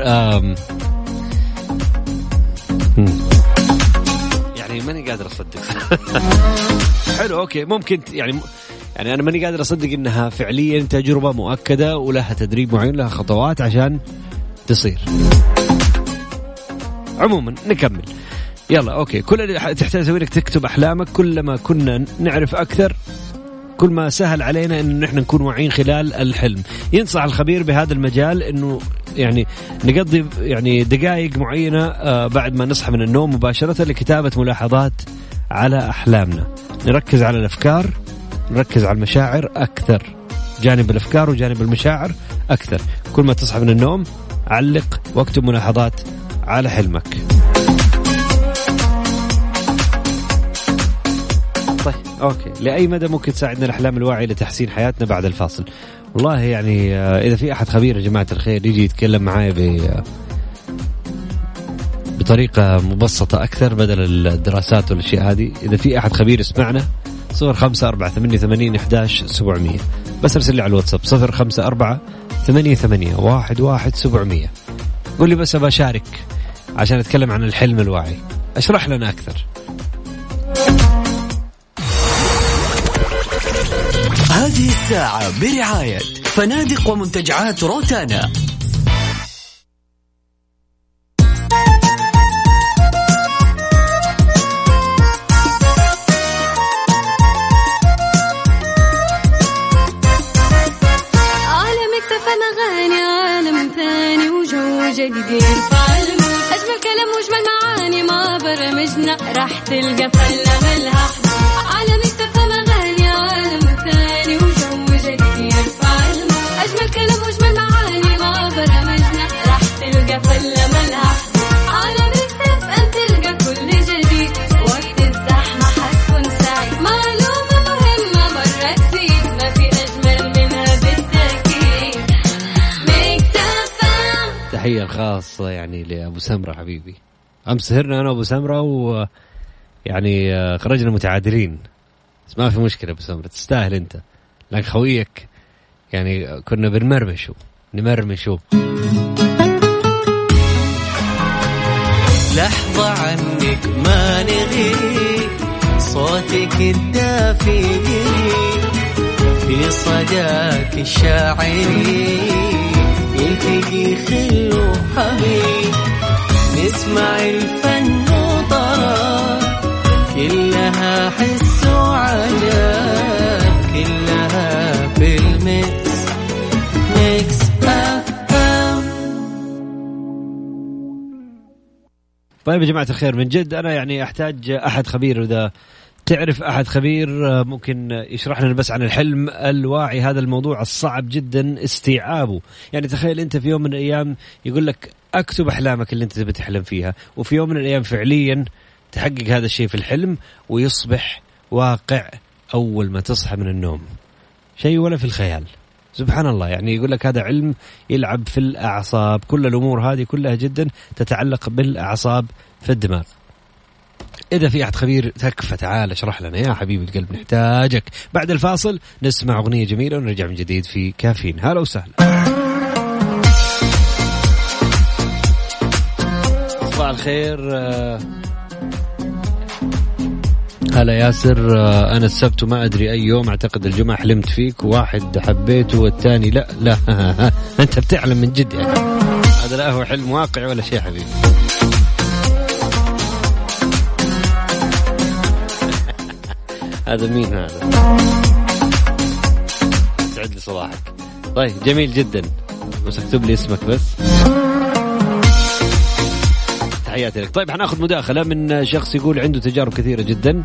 يعني ماني قادر أصدق. حلو، أوكي، ممكن يعني يعني أنا ماني قادر أصدق إنها فعليا تجربة مؤكدة ولها تدريب معين، لها خطوات عشان تصير. عموما نكمل، يلا. أوكي، كل اللي تحتاج تسويه إنك تكتب أحلامك. كلما كنا نعرف أكثر كل ما سهل علينا إنه نحن نكون واعين خلال الحلم. ينصح الخبير بهذا المجال إنه يعني نقضي يعني دقائق معينة بعد ما نصحى من النوم مباشرة لكتابة ملاحظات على أحلامنا. نركز على الأفكار، نركز على المشاعر أكثر، جانب الأفكار وجانب المشاعر أكثر. كل ما تصحى من النوم علق واكتب ملاحظات على حلمك. طيب، أوكي، لأي مدى ممكن تساعدنا الأحلام الواعية لتحسين حياتنا؟ بعد الفاصل. والله يعني إذا في أحد خبير جماعة الخير يجي يتكلم معاي بطريقة مبسطة أكثر بدل الدراسات والأشياء هذه. إذا في أحد خبير يسمعنا صفر خمسة أربعة ثمانية ثمانين إحداش سبعمية، بس أرسل لي على الواتساب صفر خمسة أربعة ثمانية ثمانية واحد واحد سبعمية، قول لي بس أبى أشارك عشان أتكلم عن الحلم الواعي، أشرح لنا أكثر. هذه الساعة برعاية فنادق ومنتجعات روتانا. أجمل كلام وأجمل معاني ما برمجنا راح تلقى فلة ملها على ميكس أف أم أغاني عالم ثاني وجو جديد يرفع الموج. أجمل كلام وأجمل معاني ما برمجنا راح تلقى فلة ملها على ميكس أف أم، تلقى كل جديد وقت الزحمة حتكون سعيد، معلومة مهمة مرة تفيد ما في أجمل منها بالتأكيد. ميكس أف أم. تحية الخاص يعني لأبو سمرة حبيبي، أمس سهرنا أنا أبو سمرة ويعني خرجنا متعادلين، بس ما في مشكلة أبو سمرة تستاهل أنت، لك خويك يعني كنا بنمرمشو نمرمشو. لحظة عنك ما نغيب، صوتك الدافي في صداك الشاعري، يلتقي خل وحبيب نسمع الفن وطرب، كلها حس وعجب كلها في الميكس. ميكس أف أم. طيب يا جماعة الخير من جد أنا يعني أحتاج أحد خبير، وإذا تعرف أحد خبير ممكن يشرح لنا بس عن الحلم الواعي، هذا الموضوع الصعب جدا استيعابه. يعني تخيل أنت في يوم من الأيام يقول لك أكتب أحلامك اللي أنت بتحلم فيها، وفي يوم من الأيام فعليا تحقق هذا الشيء في الحلم ويصبح واقع أول ما تصحى من النوم، شيء ولا في الخيال. سبحان الله، يعني يقول لك هذا علم يلعب في الأعصاب، كل الأمور هذه كلها جدا تتعلق بالأعصاب في الدماغ. إذا في أحد خبير تكفى تعال اشرح لنا يا حبيبي القلب، نحتاجك. بعد الفاصل نسمع أغنية جميلة ونرجع من جديد في كافين. هلا وسهلا. صباح الخير، هلا ياسر. أنا السبت ما أدري أي يوم، أعتقد الجمعة حلمت فيك، واحد حبيته والثاني لا لا. أنت بتعلم من جد يعني، هذا لا هو حلم واقعي ولا شيء حبيبي. هذا مين هذا؟ سعد لي صباحك. طيب جميل جدا، بس اكتب لي اسمك بس، تحياتي لك. طيب حناخذ مداخلة من شخص يقول عنده تجارب كثيرة جدا،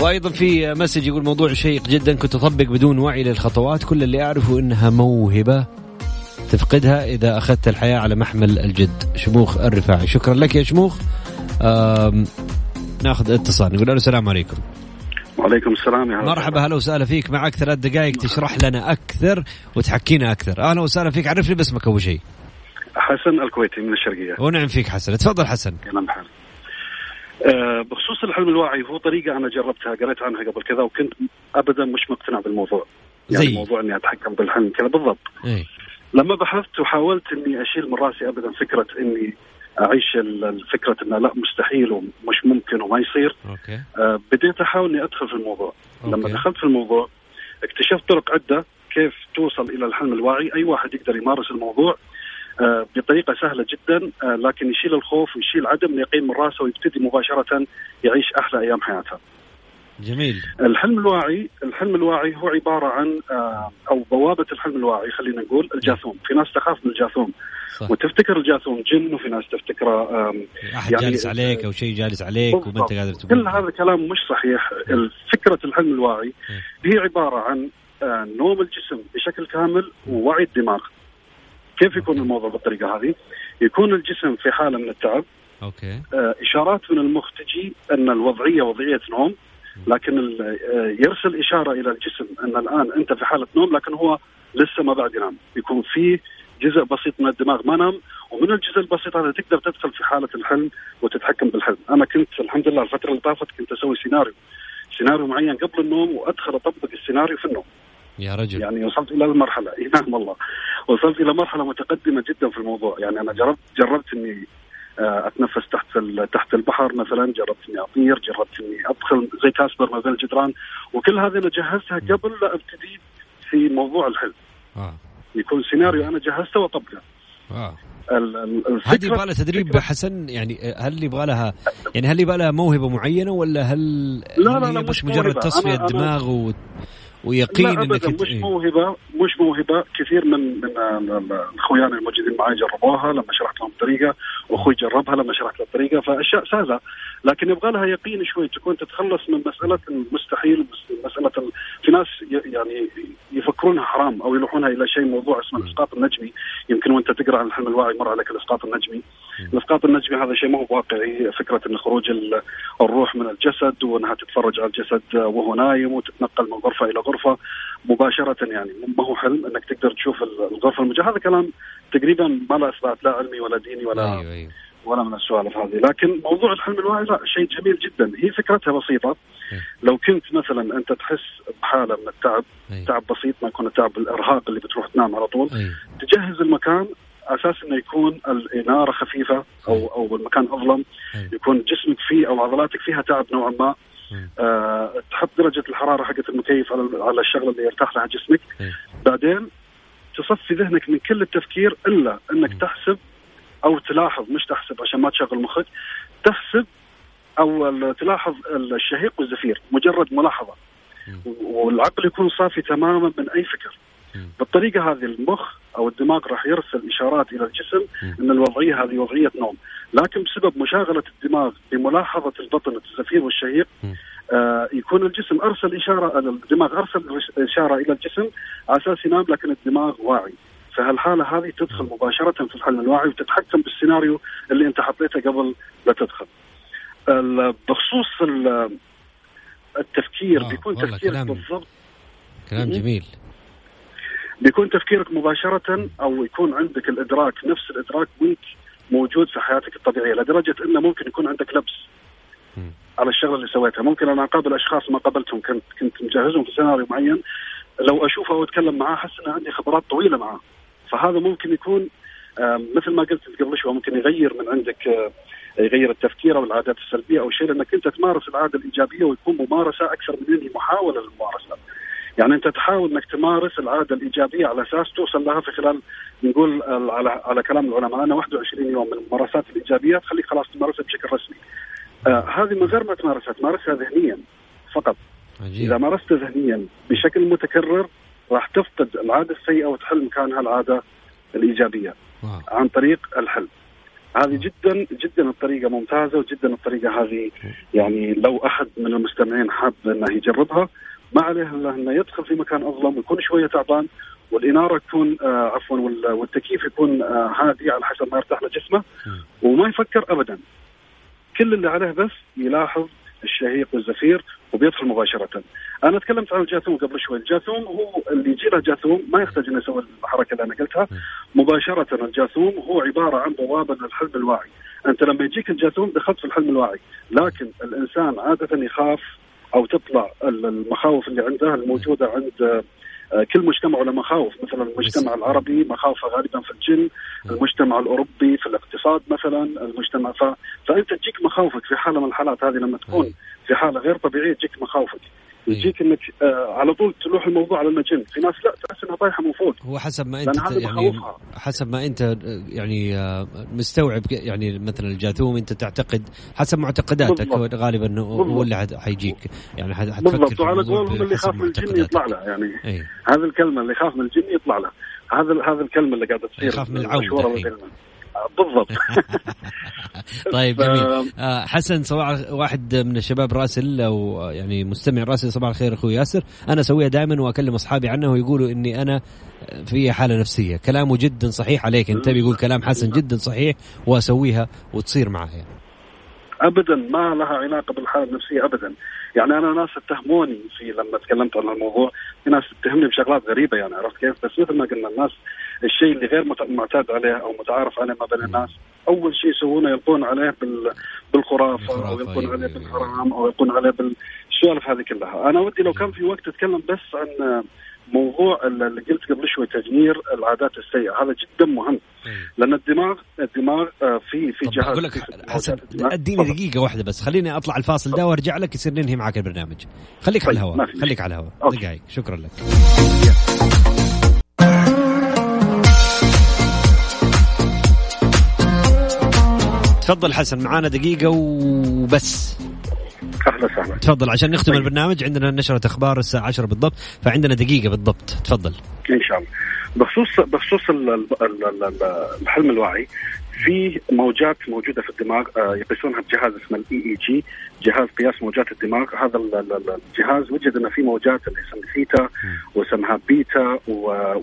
وأيضا في مسج يقول موضوع شيق جدا، كنت أطبق بدون وعي للخطوات، كل اللي أعرفه إنها موهبة تفقدها إذا أخذت الحياة على محمل الجد. شموخ الرفاعي، شكرا لك يا شموخ. ناخذ اتصال نقول له السلام عليكم. وعليكم السلام يا مرحبا، هلا وسهلا فيك، معك ثلاث دقائق تشرح لنا أكثر وتحكينا أكثر. أهلا وسهلا فيك، عرفني باسمك أول شيء. حسن الكويتي من الشرقية. ونعم فيك حسن، تفضل حسن. كلام حلو. أه بخصوص الحلم الواعي، هو طريقة أنا جربتها قريت عنها قبل كذا وكنت أبدا مش مقتنع بالموضوع، يعني زي موضوع إني أتحكم بالحلم كذا بالضبط. ايه؟ لما بحثت وحاولت إني أشيل من رأسي أبدا فكرة إني أعيش الفكرة أنه لا مستحيل ومش ممكن وما يصير. أوكي. آه بديت أحاول أني أدخل في الموضوع. أوكي. لما دخلت في الموضوع اكتشفت طرق عدة كيف توصل إلى الحلم الواعي، أي واحد يقدر يمارس الموضوع آه بطريقة سهلة جدا، آه لكن يشيل الخوف ويشيل عدم اليقين من رأسه ويبتدي مباشرة يعيش أحلى أيام حياته. جميل. الحلم الواعي، الحلم الواعي هو عبارة عن آه أو بوابة الحلم الواعي خلينا نقول الجاثوم. في ناس تخاف من الجاثوم صح. وتفتكر الجاثوم جن، وفي ناس تفتكره أحد يعني جالس عليك أو شيء جالس عليك وما أنت قادر تقول. كل هذا الكلام مش صحيح. فكرة الحلم الواعي هي عبارة عن آه نوم الجسم بشكل كامل ووعي الدماغ. كيف يكون الموضوع بالطريقة هذه؟ يكون الجسم في حالة من التعب. أوكي. آه إشارات من المخ تجي أن الوضعية وضعية نوم، لكن يرسل إشارة إلى الجسم أن الآن أنت في حالة نوم، لكن هو لسه ما بعد ينام، يكون فيه جزء بسيط من الدماغ ما نام، ومن الجزء البسيط هذا تقدر تدخل في حالة الحلم وتتحكم بالحلم. أنا كنت الحمد لله الفترة اللي طافت كنت أسوي سيناريو سيناريو معين قبل النوم وأدخل أطبق السيناريو في النوم. يا رجل، يعني وصلت إلى المرحلة، نعم والله وصلت إلى مرحلة متقدمة جدا في الموضوع. يعني أنا جربت جربت إني أتنفس تحت تحت البحر مثلا، جربت إني أطير، جربت إني أدخل زي كاسبر ما بين الجدران، وكل هذه أنا جهزتها قبل لا أبتدي في موضوع الحلم. آه. يكون سيناريو أنا جهزته وطبقه. آه. هذه يبغى لها تدريب حسن، يعني هل يبغى لها يعني هل يبغى لها موهبة معينة، ولا هل لا لا لا مش مجرد تصفية دماغ و... ويقين انك مش إيه؟ موهبه مش موهبه كثير من من اخويانا الموجودين معي جربوها لما شرحت لهم الطريقه، واخوي جربها لما شرحت له الطريقه، فاشياء سهله، لكن يبغى لها يقين شوي، تكون تتخلص من مساله المستحيل، مساله ال... في ناس يعني يفكرونها حرام او يلوحونها الى شيء، موضوع اسمه الاسقاط النجمي. يمكن وانت تقرا عن الحلم الواعي مر عليك الاسقاط النجمي. الاسقاط النجمي هذا شيء ما هو واقعي، فكره ان خروج الروح من الجسد وانها تتفرج على الجسد وهو نايم وتتنقل من غرفه الى غرفة مباشرة، يعني ما هو حلم انك تقدر تشوف الغرفة المجهزة. هذا كلام تقريبا ما له اثبات لا علمي ولا ديني ولا أيوة أيوة. ولا من السوالف هذه. لكن موضوع الحلم الواعي لا، شيء جميل جدا، هي فكرتها بسيطة. لو كنت مثلا انت تحس بحالة من التعب، أيوة. تعب بسيط، ما يكون التعب الارهاق اللي بتروح تنام على طول، أيوة. تجهز المكان أساس إنه يكون الإنارة خفيفة او أيوة. او المكان اظلم، أيوة. يكون جسمك فيه او عضلاتك فيها تعب نوعا ما، أه، تحط درجة الحرارة حقت المكيف على على الشغلة اللي يرتاح لها جسمك، أيه. بعدين تصفي ذهنك من كل التفكير إلا أنك م. تحسب أو تلاحظ، مش تحسب عشان ما تشغل مخك، تحسب أو تلاحظ الشهيق والزفير، مجرد ملاحظة، م. والعقل يكون صافي تماما من أي فكر. م. بالطريقة هذه المخ أو الدماغ راح يرسل إشارات إلى الجسم م. أن الوضعية هذه وضعية نوم، لكن بسبب مشاغلة الدماغ بملاحظة البطن الزفير والشهيق، آه يكون الجسم أرسل إشارة، الدماغ أرسل إشارة إلى الجسم على أساس ينام، لكن الدماغ واعي، فهالحالة هذه تدخل مباشرة في الحلم الواعي وتتحكم بالسيناريو اللي أنت حطيته قبل لا تدخل. بخصوص التفكير، آه بيكون تفكيرك بالضبط كلام جميل، بيكون تفكيرك مباشرة، أو يكون عندك الإدراك، نفس الإدراك وانت موجود في حياتك الطبيعية، لدرجة إنه ممكن يكون عندك لبس م. على الشغلة اللي سويتها. ممكن أنا أقابل أشخاص ما قابلتهم، كنت كنت مجهزهم في سيناريو معين، لو أشوفه وأتكلم معاه أحس إن عندي خبرات طويلة معاه، فهذا ممكن يكون مثل ما قلت قبل شوي، ممكن يغير من عندك، يغير التفكير أو العادات السلبية أو شيء، لأنك أنت تمارس العادة الإيجابية، ويكون ممارسة أكثر من أنه محاولة للممارسة. يعني أنت تحاول إنك تمارس العادة الإيجابية على أساس توصل لها في خلال، نقول على على كلام العلماء، أنا واحد وعشرين يوم من الممارسات الإيجابية تخليك خلاص تمارسها بشكل رسمي. آه هذه من غير ما تمارسها، تمارسها ذهنيا فقط. عجيب. إذا مارستها ذهنيا بشكل متكرر راح تفقد العادة السيئة وتحل مكانها العادة الإيجابية. واو. عن طريق الحل. هذه جدا جدا الطريقة ممتازة، وجدا الطريقة هذه يعني لو أحد من المستمعين حاب أنه يجربها، ما عليه إلا أنه يدخل في مكان أظلم ويكون شوية تعبان، والإنارة تكون آه عفوا والتكييف يكون آه هادي على حسب ما يرتاح لجسمه، وما يفكر أبدا، كل اللي عليه بس يلاحظ الشهيق والزفير وبيدخل مباشرة. أنا تكلمت عن الجاثوم قبل شوي، الجاثوم هو اللي يجي له جاثوم ما يحتاج أن يسوي الحركة اللي أنا قلتها مباشرة. الجاثوم هو عبارة عن بوابة للحلم الواعي، أنت لما يجيك الجاثوم دخلت في الحلم الواعي، لكن الإنسان عادة يخاف أو تطلع المخاوف اللي عنده الموجودة عند كل مجتمع له مخاوف، مثلا المجتمع العربي مخاوفه غالبا في الجن، المجتمع الأوروبي في الاقتصاد مثلا، المجتمع ف... فأنت تجيك مخاوفك في حالة من الحالات هذه، لما تكون في حالة غير طبيعية تجيك مخاوفك، يجيك انك آه على طول تروح الموضوع على الجن. في ناس لا تحس انها طايحه من فوق، هو حسب ما انت يعني حسب ما انت يعني مستوعب، يعني مثلا الجاثوم انت تعتقد حسب معتقداتك غالبا انه هو اللي حيجيك، يعني حتفكر على قولهم اللي يخاف من الجن يطلع له، يعني ايه؟ هذه الكلمه اللي يخاف من الجن يطلع له، هذا هذا الكلمه اللي قاعده تصير يخاف من العوده بالضبط. طيب جميل. حسن صباح، واحد من الشباب راسل او يعني مستمع راسل، صباح الخير اخوي ياسر، انا اسويها دائما واكلم اصحابي عنها ويقولوا اني انا في حاله نفسيه. كلامه جدا صحيح عليك انت، بيقول كلام حسن جدا صحيح، واسويها وتصير معايا. ابدا ما لها علاقه بالحاله النفسيه ابدا، يعني أنا ناس اتهموني في لما تكلمت عن الموضوع، في ناس تتهمني بشغلات غريبة يعني، عرفت كيف؟ بس مثل ما قلنا الناس الشيء اللي غير معتاد عليه أو متعارف عليه ما بين الناس أول شيء يسوونه يلقون عليه بالخرافة أو يلقون عليه بالحرام أو يلقون عليه بالسوالف هذه كلها. أنا ودي لو كان في وقت أتكلم بس عن موضوع اللي قلت قبل شوي، تجمير العادات السيئة، هذا جدا مهم لأن الدماغ الدماغ في في جهاز. أقول لك حسن أديني دقيقة واحدة بس، خليني أطلع الفاصل ده وأرجع لك، يصير ننهي معك البرنامج. خليك على الهواء، خليك على الهواء دقائق. شكرا لك. تفضل حسن، معانا دقيقة وبس. أهلا وسهلا. تفضل عشان نختم طيب. البرنامج عندنا نشرة أخبار الساعة عشرة بالضبط، فعندنا دقيقة بالضبط. تفضل. إن شاء الله. بخصوص بخصوص الحلم الواعي، في موجات موجودة في الدماغ يقيسونها بجهاز اسمه إي إي جي، جهاز قياس موجات الدماغ. هذا الجهاز وجد أن في موجات اللي يسمى ثيتا وسمها بيتا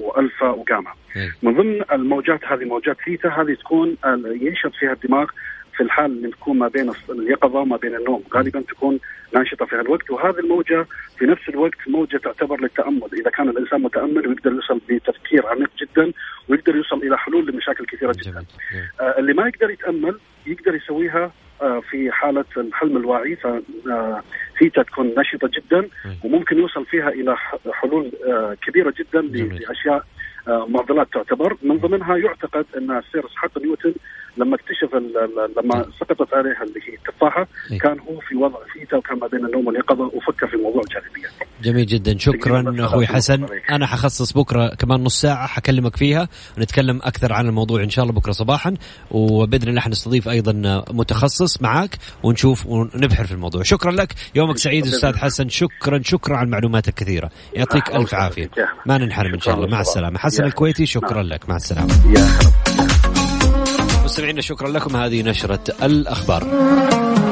وألفا وجاما. من ضمن الموجات هذه موجات ثيتا، هذه تكون ينشط فيها الدماغ في الحال اللي تكون ما بين اليقظة وما بين النوم، غالبا تكون ناشطة في هالوقت. وهذه الموجة في نفس الوقت موجة تعتبر للتأمل، إذا كان الإنسان متأمل ويقدر يوصل بتفكير عميق جدا ويقدر يوصل إلى حلول لمشاكل كثيرة جدا. آه اللي ما يقدر يتأمل يقدر يسويها آه في حالة الحلم الواعي، فثيتا آه تكون نشطة جدا وممكن يوصل فيها إلى حلول آه كبيرة جدا لأشياء معضلات تعتبر. من ضمنها يعتقد أن سير إسحاق نيوتن لما اكتشف لما سقطت عليها اللي هي التفاحة كان هو في وضع ثيتا وكان ما بين النوم واليقظة وفكر في موضوع جاذبية. جميل جدا، شكرا أخوي حسن. أنا حخصص بكرة كمان نص ساعة حكلمك فيها ونتكلم أكثر عن الموضوع إن شاء الله بكرة صباحا، وبإذن الله حنستضيف أيضا متخصص معاك ونشوف ونبحر في الموضوع. شكرا لك، يومك سعيد أستاذ حسن. شكرا شكرا على المعلومات الكثيرة، يعطيك ألف عافية. ما ننحرم إن شاء الله، مع السلامة. حسن الكويتي شكرا لك، مع السلامة. مستمعينا شكرا لكم، هذه نشرة الأخبار.